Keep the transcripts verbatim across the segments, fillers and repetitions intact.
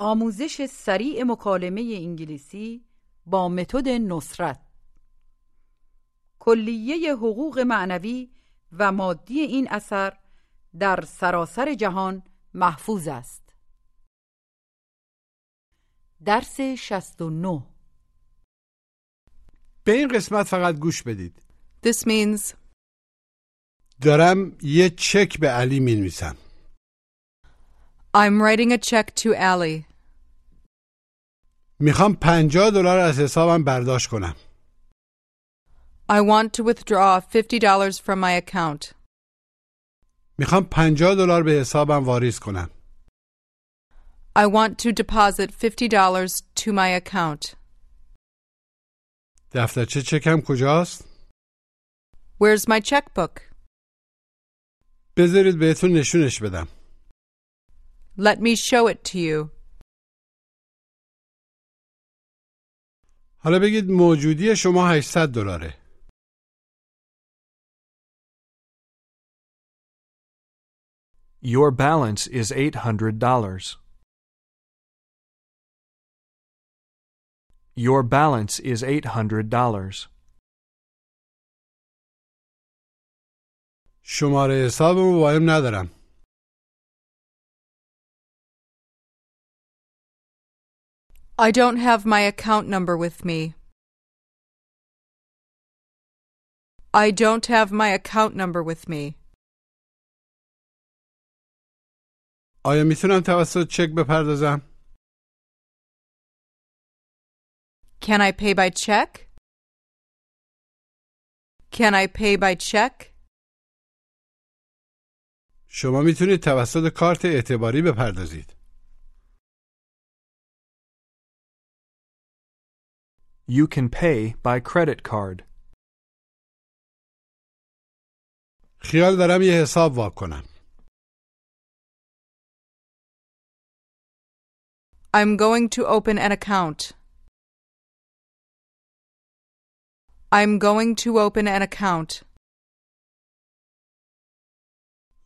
آموزش سریع مکالمه انگلیسی با متد نصرت. کلیه حقوق معنوی و مادی این اثر در سراسر جهان محفوظ است. درس شصت و نه. به این قسمت فقط گوش بدید. This means دارم یه چک به علی می‌نویسم. I'm writing a check to Ali. میخوام پنجاه دلار از حسابم برداشت کنم. I want to withdraw fifty dollars from my account. میخوام پنجاه دلار به حسابم واریز کنم. I want to deposit fifty dollars to my account. دفترچه چکم کجاست؟ Where's my checkbook? بذارید بهتون نشونش بدم. Let me show it to you. حالا بگید موجودی شما هشتصد دلاره. Your balance is eight hundred dollars. Your balance is eight hundred dollars. شماره حسابمو باهم ندارم. I don't have my account number with me. I don't have my account number with me. آیا میتونم توسط چک بپردازم؟ Can I pay by check? Can I pay by check? شما میتونید توسط کارت اعتباری بپردازید. You can pay by credit card. خیال دارم یه حساب وا کنم. I'm going to open an account. I'm going to open an account.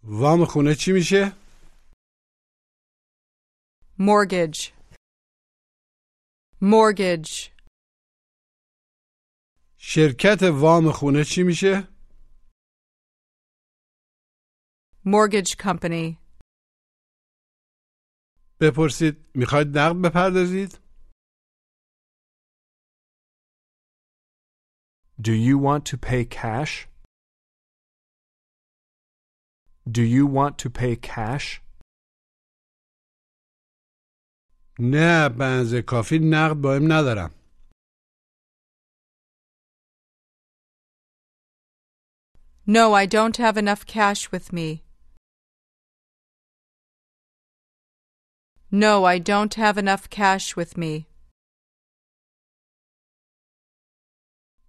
وام خونه چی میشه؟ Mortgage. Mortgage. شرکت وام خونه چی میشه؟ Mortgage company. بپرسید میخواید نقد بپردازید؟ Do you want to pay cash? Do you want to pay cash? نه، بنزه کافی نقد باهم ندارم. No, I don't have enough cash with me. No, I don't have enough cash with me.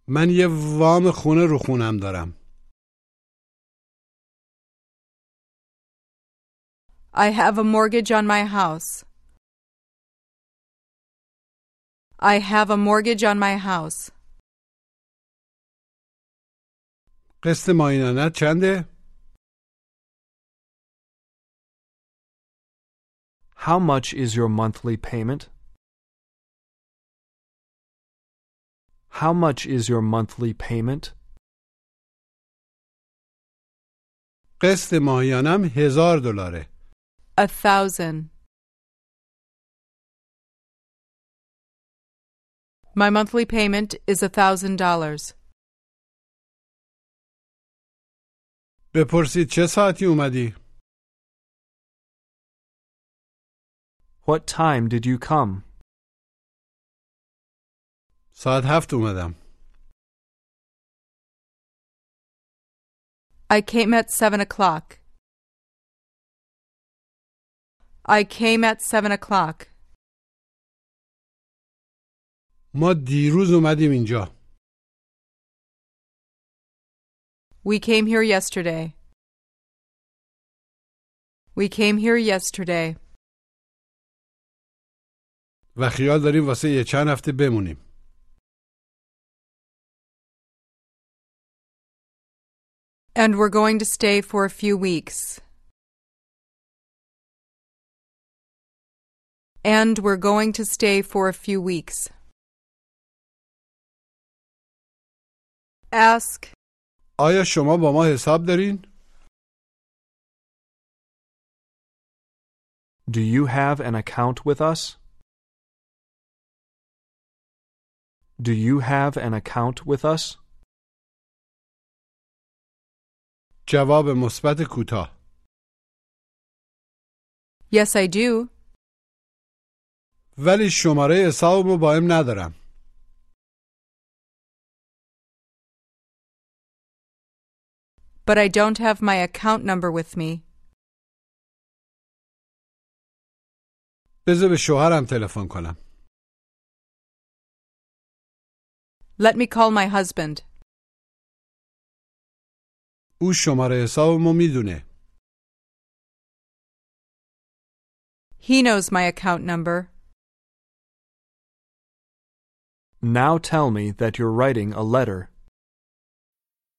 من یه وام خونه رو خونم دارم. I have a mortgage on my house. I have a mortgage on my house. قسط ماهیانت چنده؟ How much is your monthly payment? How much is your monthly payment? قسط ماهیانم هزار دلاره. A thousand. My monthly payment is a thousand dollars. بپرسید چه ساعتی اومدی؟ What time did you come? ساعت هفت اومدم. I came at seven o'clock. I came at seven o'clock. ما دیروز اومدیم اینجا. We came here yesterday. We came here yesterday. و خیال داریم واسه یه چند هفته بمونیم. And we're going to stay for a few weeks. And we're going to stay for a few weeks. Ask. آیا شما با ما حساب دارین؟ Do you have an account with us? Do you have an account with us? جواب مثبت کوتاه. Yes, I do. ولی شماره حسابمو با هم ندارم. But I don't have my account number with me. بذار به شوهرم تلفن کنم. Let me call my husband. او شماره حسابمو میدونه. He knows my account number. Now tell me that you're writing a letter.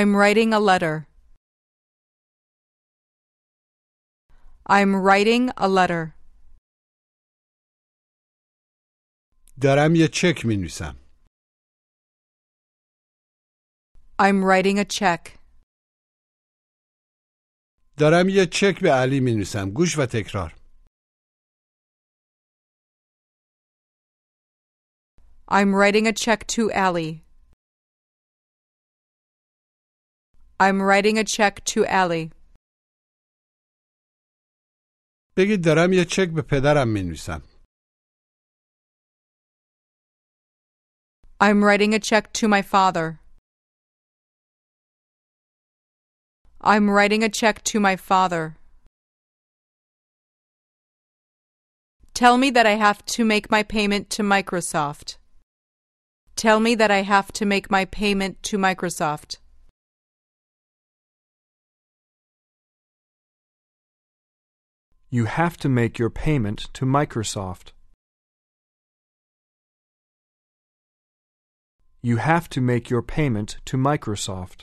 I'm writing a letter. I'm writing a letter. دارم یه چک می‌نویسم. I'm writing a check. دارم یه چک به علی می‌نویسم. گوش و تکرار. I'm writing a check to Ali. I'm writing a check to Ali. بگید دارم یه چک به پدرم می‌نویسم. I'm writing a check to my father. I'm writing a check to my father. Tell me that I have to make my payment to Microsoft. Tell me that I have to make my payment to Microsoft. You have to make your payment to Microsoft. You have to make your payment to Microsoft.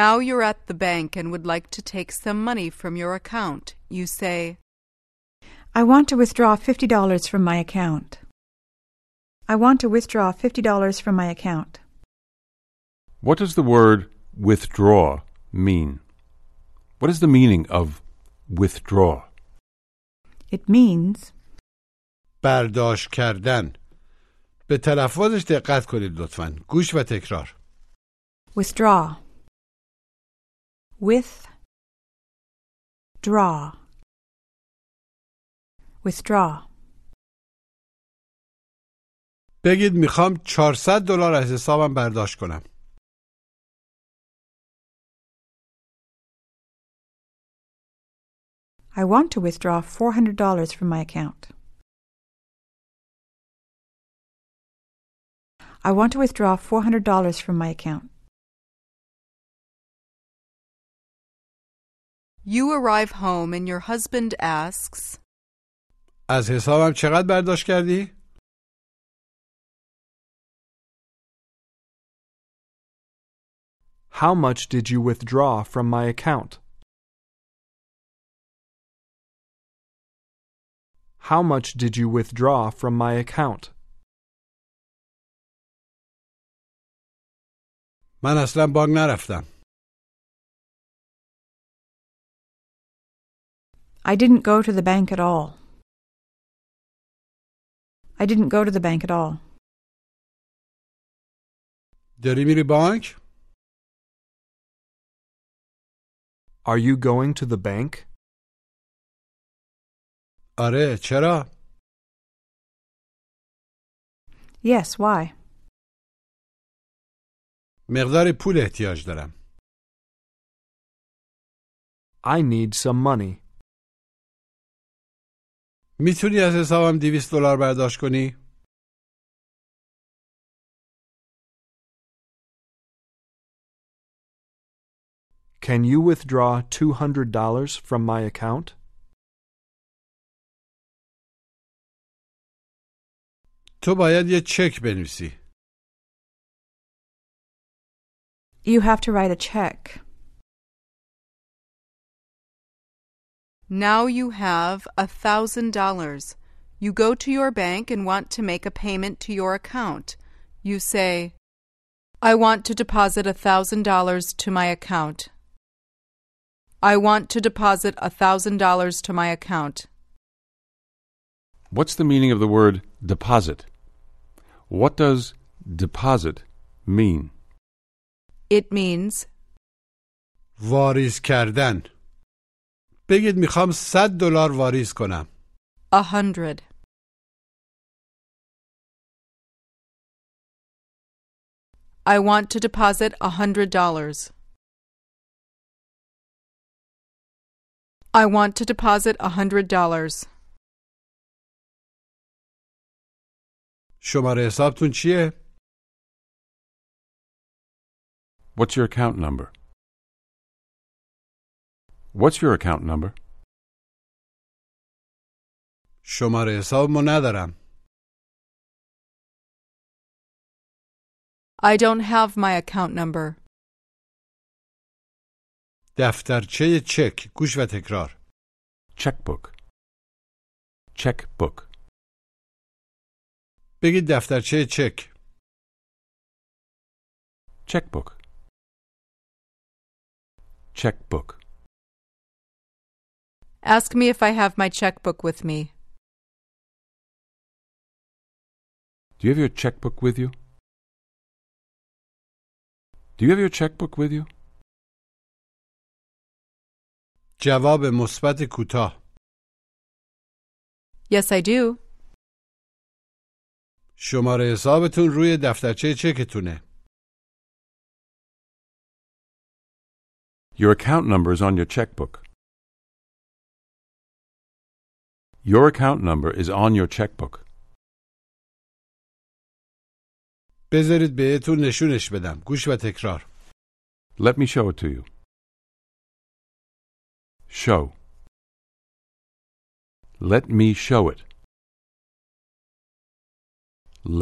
Now you're at the bank and would like to take some money from your account. You say, I want to withdraw fifty dollars from my account. I want to withdraw fifty dollars from my account. What does the word withdraw mean? What is the meaning of withdraw? It means برداشت کردن. به تلفظش دقت کنید لطفاً. گوش و تکرار. Withdraw. With. Draw. Withdraw. بگید میخوام چهارصد دلار از حسابم برداشت کنم. I want to withdraw four hundred dollars from my account. I want to withdraw four hundred dollars from my account. You arrive home and your husband asks, از حسابم چقدر برداشت کردی؟ How much did you withdraw from my account? How much did you withdraw from my account? من اصلا بانک نرفتم. I didn't go to the bank at all. I didn't go to the bank at all. داری میری بانک؟ Are you going to the bank? آره، چرا؟ Yes, why? مقدار پول احتیاج دارم. I need some money. میتونی از حسابم دویست دلار برداشت کنی؟ Can you withdraw two hundred dollars from my account? تو باید یه چک بنویسی. You have to write a check. Now you have one thousand dollars. You go to your bank and want to make a payment to your account. You say, I want to deposit one thousand dollars to my account. I want to deposit one thousand dollars to my account. What's the meaning of the word deposit? What does deposit mean? It means واریز کردن. بگید میخوام صد دلار واریز کنم. A hundred. I want to deposit a hundred dollars. I want to deposit a hundred dollars. شماره حسابتون چیه؟ What's your account number? What's your account number? شماره حسابمو ندارم. I don't have my account number. دفترچه چک. گوش و تکرار. Checkbook. Checkbook. بگید دفترچه چک. Checkbook. Checkbook. Ask me if I have my checkbook with me. Do you have your checkbook with you? Do you have your checkbook with you? جواب مثبت کوتاه. Yes, I do. شماره حسابتون روی دفترچه چکتونه. Your account number is on your checkbook. Your account number is on your checkbook. بذارید بهتون نشونش بدم. گوش و تکرار. Let me show it to you. Show. Let me show it.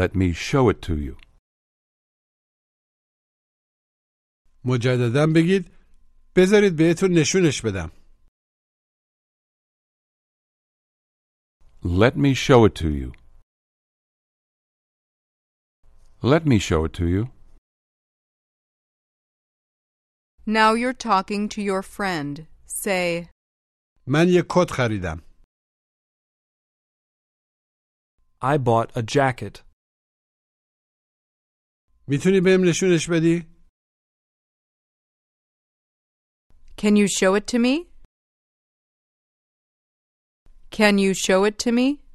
Let me show it to you. مجدداً بگید بذارید بهتون نشونش بدم. Let me show it to you. Let me show it to you. Now you're talking to your friend. Say, من یک کت خریدم. I bought a jacket. میتونی بهم نشونش بدی؟ Can you show it to me? Can you show it to me?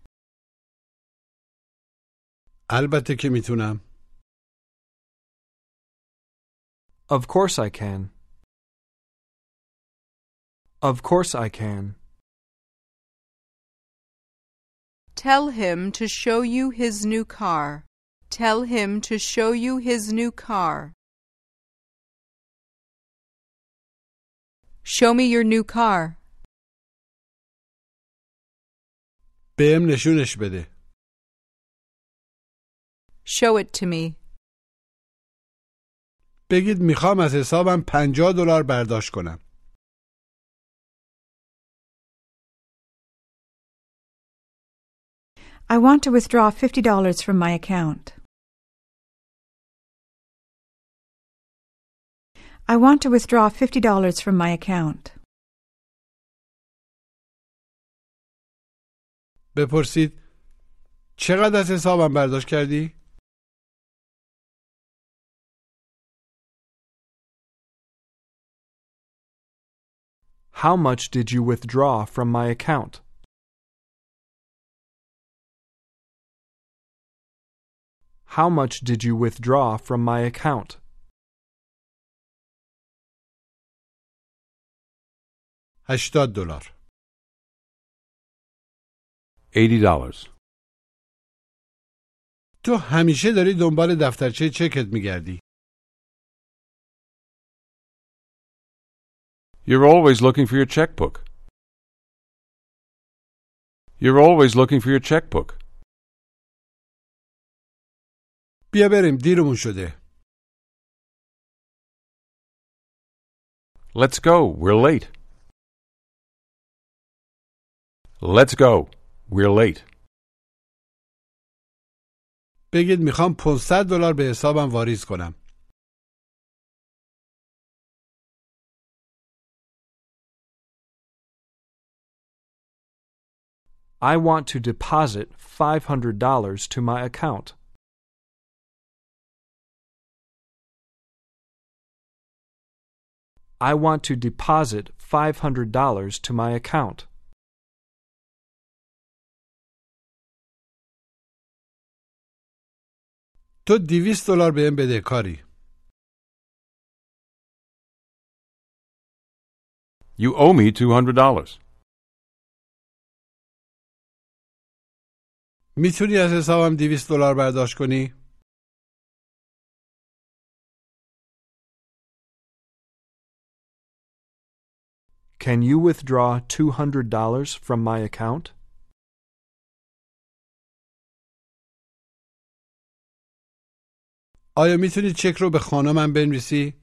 البته که میتونم. Of course I can. Of course I can. Tell him to show you his new car. Tell him to show you his new car. Show me your new car. بهم نشونش بده. Show it to me. بگید میخوام از حسابم پنجاه دلار برداشت کنم. I want to withdraw fifty dollars from my account. I want to withdraw fifty dollars from my account. بپرسید چقدر از حسابم برداشت کردی؟ How much did you withdraw from my account? How much did you withdraw from my account? هشتاد دلار. هشتاد دلار. تو همیشه داری دنبال دفترچه چکت میگردی. You're always looking for your checkbook. You're always looking for your checkbook. بیا بریم، دیرمون شده. Let's go, we're late. Let's go, we're late. بگید میخوام پانصد دلار به حسابم واریز کنم. I want to deposit five hundred dollars to my account. I want to deposit five hundred dollars to my account. تو دویست دلار بهم بده کاری. You owe me two hundred dollars. میتونی از حسابم دویست دلار برداشت کنی؟ Can you withdraw two hundred dollars from my account? آیا میتونی چک رو به خانمم بنویسی؟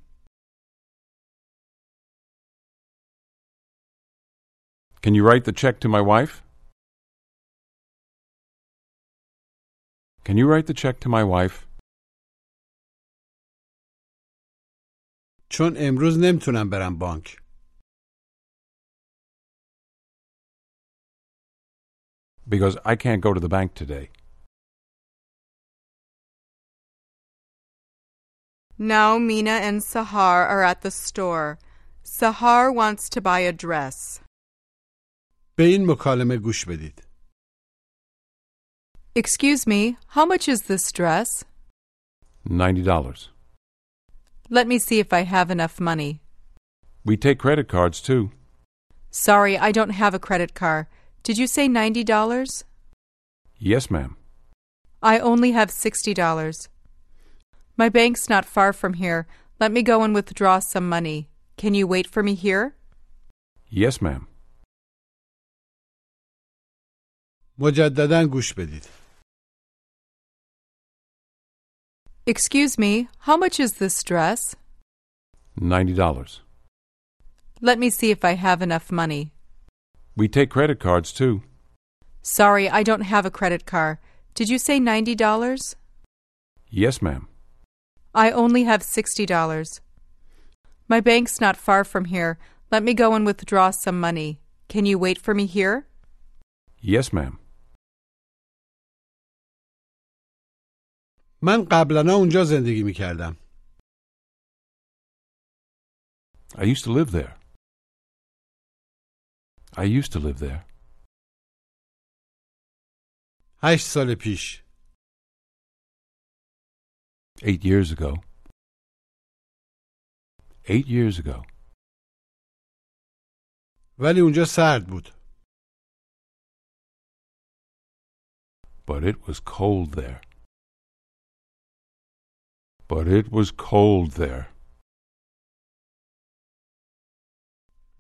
Can you write the check to my wife? Can you write the check to my wife? چون امروز نمیتونم برم بانک. Because I can't go to the bank today. Now Mina and Sahar are at the store. Sahar wants to buy a dress. به این مکالمه گوش بدید. Excuse me, how much is this dress? ninety dollars. Let me see if I have enough money. We take credit cards too. Sorry, I don't have a credit card. Did you say ninety dollars? Yes, ma'am. I only have sixty dollars. My bank's not far from here. Let me go and withdraw some money. Can you wait for me here? Yes, ma'am. مجدداً گوش بدید. Excuse me, how much is this dress? ninety dollars. Let me see if I have enough money. We take credit cards, too. Sorry, I don't have a credit card. Did you say ninety dollars? Yes, ma'am. I only have sixty dollars. My bank's not far from here. Let me go and withdraw some money. Can you wait for me here? Yes, ma'am. من قبلاً اونجا زندگی می‌کردم. I used to live there. I used to live there. هشت سال پیش. Eight years ago. Eight years ago. ولی اونجا سرد بود. But it was cold there. But it was cold there.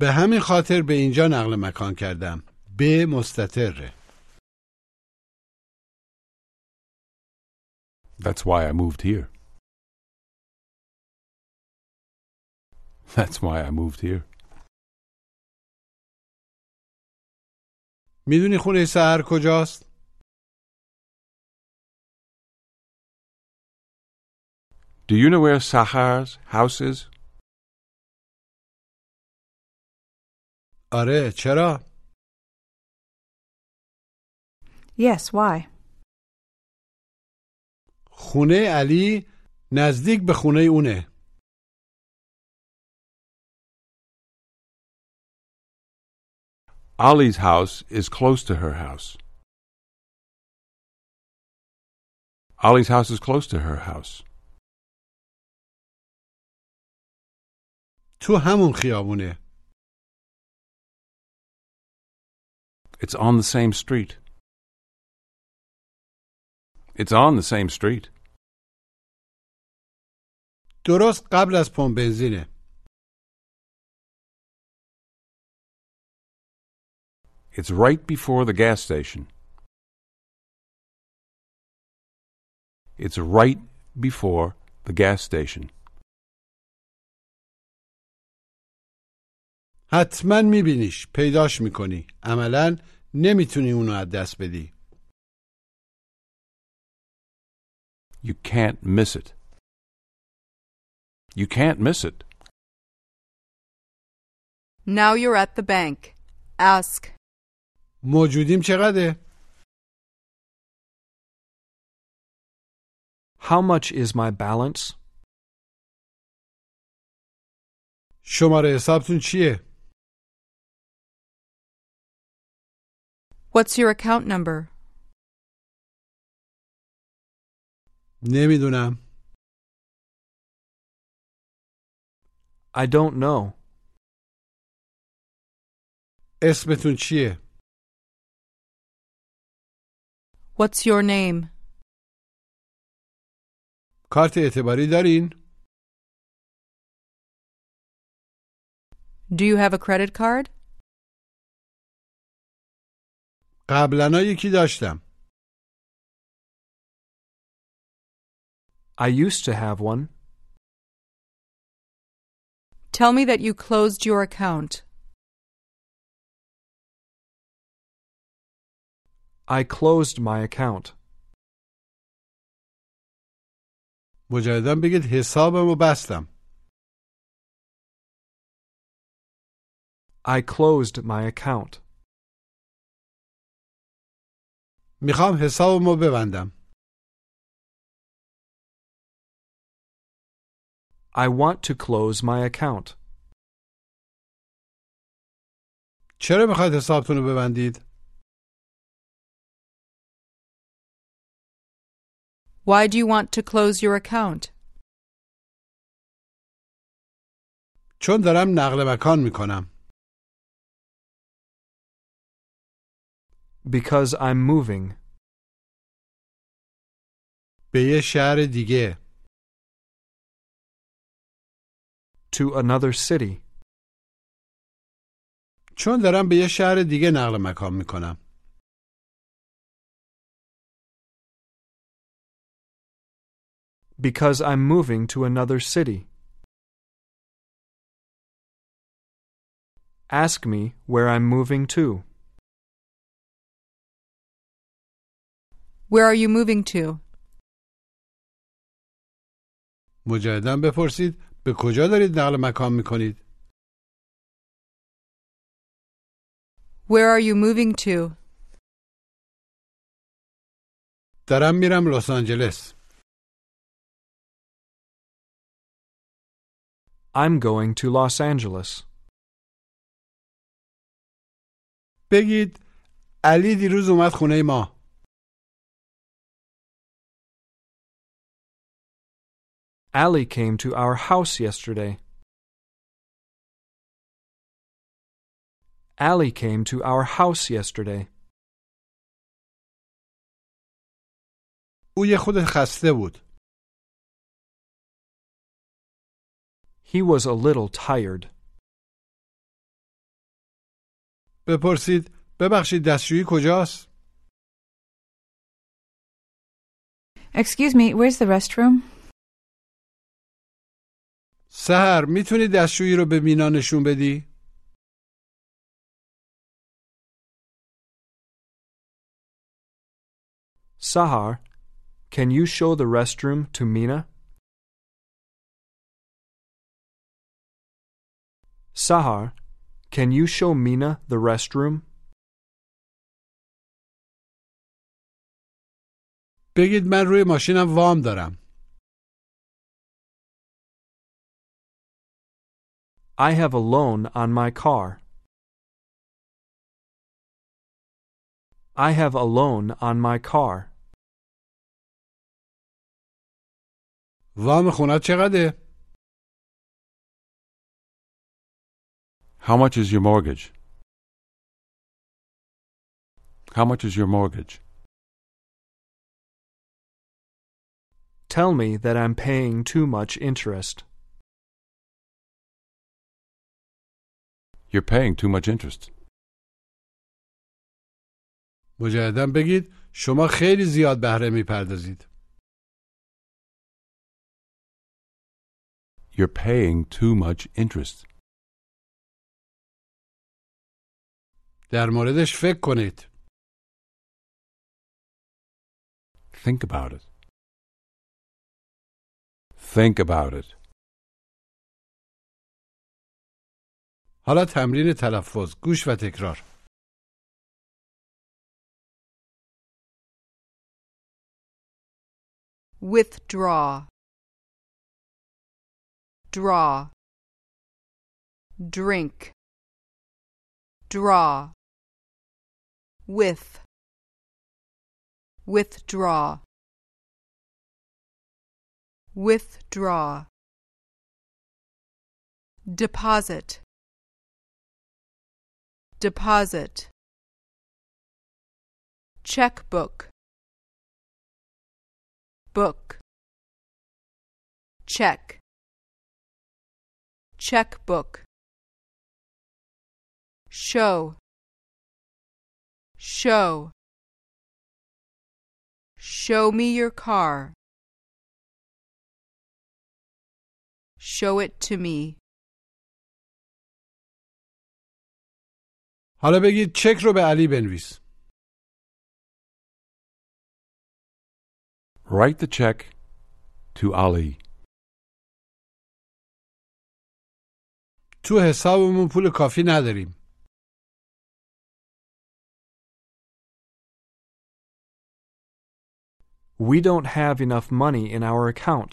به همین خاطر به اینجا نقل مکان کردم. به مستتره. That's why I moved here. That's why I moved here. میدونی خونه سهر کجاست؟ Do you know where Sahar's house is? آره، چرا؟ Yes, why? خونه علی نزدیک به خونه اونه. Ali's house is close to her house. Ali's house is close to her house. تو همون خیابونه. It's on the same street. It's on the same street. درست قبل از پمپ بنزینه. It's right before the gas station. It's right before the gas station. حتماً میبینیش، پیداش میکنی. عملاً نمیتونی اونو از دست بدی. You can't miss it. You can't miss it. Now you're at the bank. Ask. موجودیم چقدره؟ How much is my balance? شماره حسابتون چیه؟ What's your account number? نمیدونم. I don't know. اسمتون چیه؟ What's your name? کارت اعتباری دارین؟ Do you have a credit card? قبلاً یکی داشتم. I used to have one. Tell me that you closed your account. I closed my account. مجدداً بگید حسابمو بستم. I closed my account. میخوام حسابمو ببندم. I want to close my account. چرا میخواید حسابتونو ببندید؟ Why do you want to close your account? چون دارم نقل مکان میکنم. Because I'm moving. به یه شهر دیگه. To another city. چون دارم به یه شهر دیگه نقل مکان میکنم. Because I'm moving to another city. Ask me where I'm moving to. Where are you moving to? مجدداً بپرسید به کجا دارید نقل مکان میکنید؟ Where are you moving to? دارم میرم لس آنجلس. I'm going to Los Angeles. بگید علی دیروز اومد خونه ما. Ali came to our house yesterday. Ali came to our house yesterday. او یه خود خسته بود. He was a little tired. بپرسید ببخشید دستشویی کجاست؟ Excuse me, where's the restroom? سهر میتونی دستشویی رو به مینا نشون بدی؟ Sahar, can you show the restroom to Mina? Sahar, can you show Mina the restroom? بگید من روی ماشینم وام دارم. I have a loan on my car. I have a loan on my car. وام خونه‌ت چقدره؟ How much is your mortgage? How much is your mortgage? Tell me that I'm paying too much interest. You're paying too much interest. مجدداً بگید شما خیلی زیاد بهره می‌پردازید. You're paying too much interest. در موردش فکر کنید. Think about it. Think about it. حالا تمرین تلفظ، گوش و تکرار. Withdraw. Draw. Drink. Draw. With. Withdraw. Withdraw. Deposit. Deposit. Checkbook. Book. Check. Checkbook. Show. Show. Show me your car. Show it to me. حالا بگید چک رو به علی بنویس. Write the check to Ali. تو حسابمون پول کافی نداریم. We don't have enough money in our account.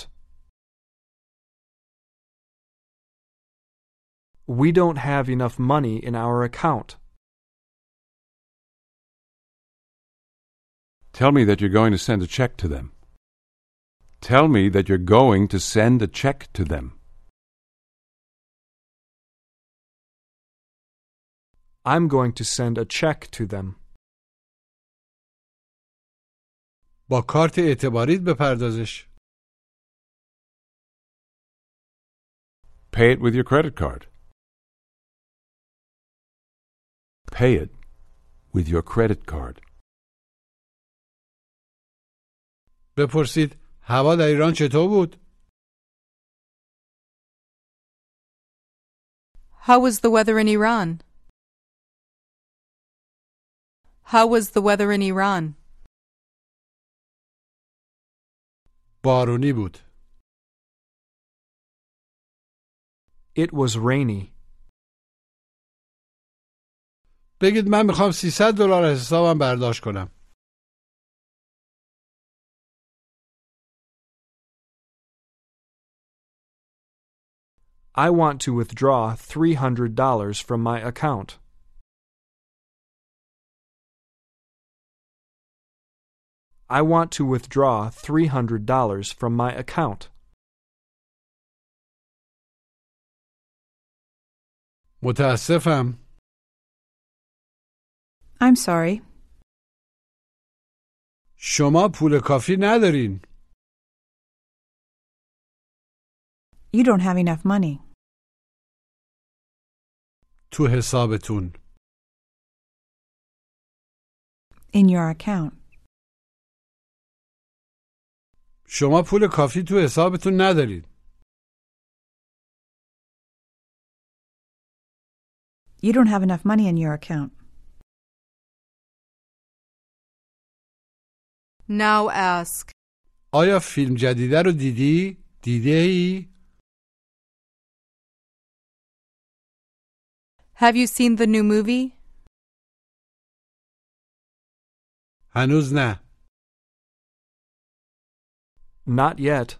We don't have enough money in our account. Tell me that you're going to send a check to them. Tell me that you're going to send a check to them. I'm going to send a check to them. با کارت اعتباریت بپردازش. Pay it with your credit card. Pay it with your credit card. بپرسید هوا در ایران چطور بود؟ How was the weather in Iran? How was the weather in Iran? بارونی بود. It was rainy. بگید من میخوام سیصد دلار از حسابم برداشت کنم. I want to withdraw three hundred dollars from my account. I want to withdraw three hundred dollars from my account. متاسفم. I'm sorry. شما پول کافی ندارین. You don't have enough money. تو حسابتون. In your account. شما پول کافی تو حسابتون ندارید. You don't have enough money in your account. Now ask. آیا فیلم جدیده رو دیدی؟ دیده ای؟ Have you seen the new movie? هنوز نه. Not yet.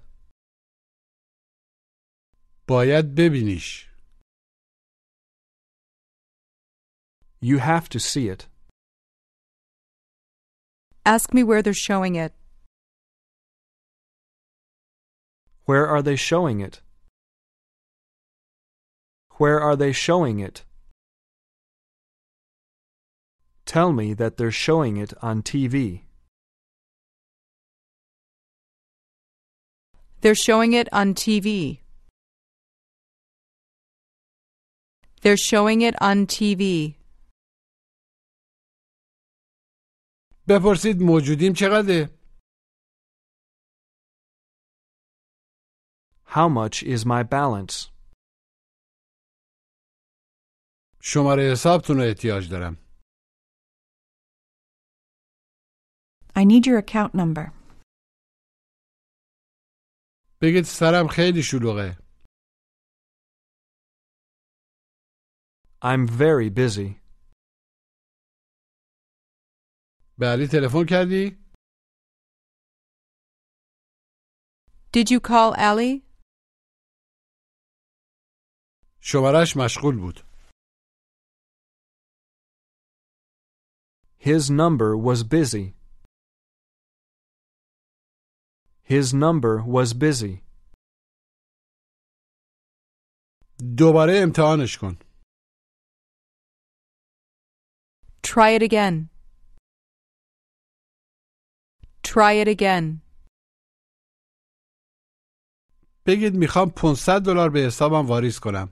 باید ببینیش. You have to see it. Ask me where they're showing it. Where are they showing it? Where are they showing it? Tell me that they're showing it on T V. They're showing it on T V. They're showing it on T V. بپرسید موجودیم چقدره؟ How much is my balance? شماره حسابتون رو احتیاج دارم. I need your account number. بگید سرم خیلی شلوغه. I'm very busy. به علی تلفن کردی؟ Did you call Ali? شمارش مشغول بود. His number was busy. His number was busy. دوباره امتحانش کن. Try it again. Try it again. بگید میخوام پانصد دلار به حسابم واریز کنم.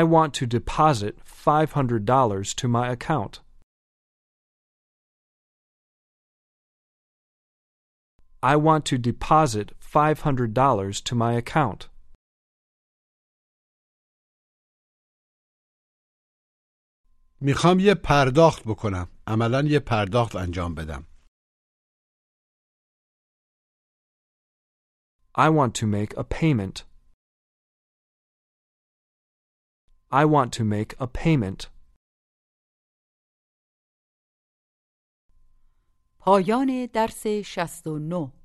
I want to deposit five hundred dollars to my account. I want to deposit five hundred dollars to my account. میخوام یه پرداخت بکنم. عملاً یه پرداخت انجام بدم. I want to make a payment. I want to make a payment. پایان درس شصت و نه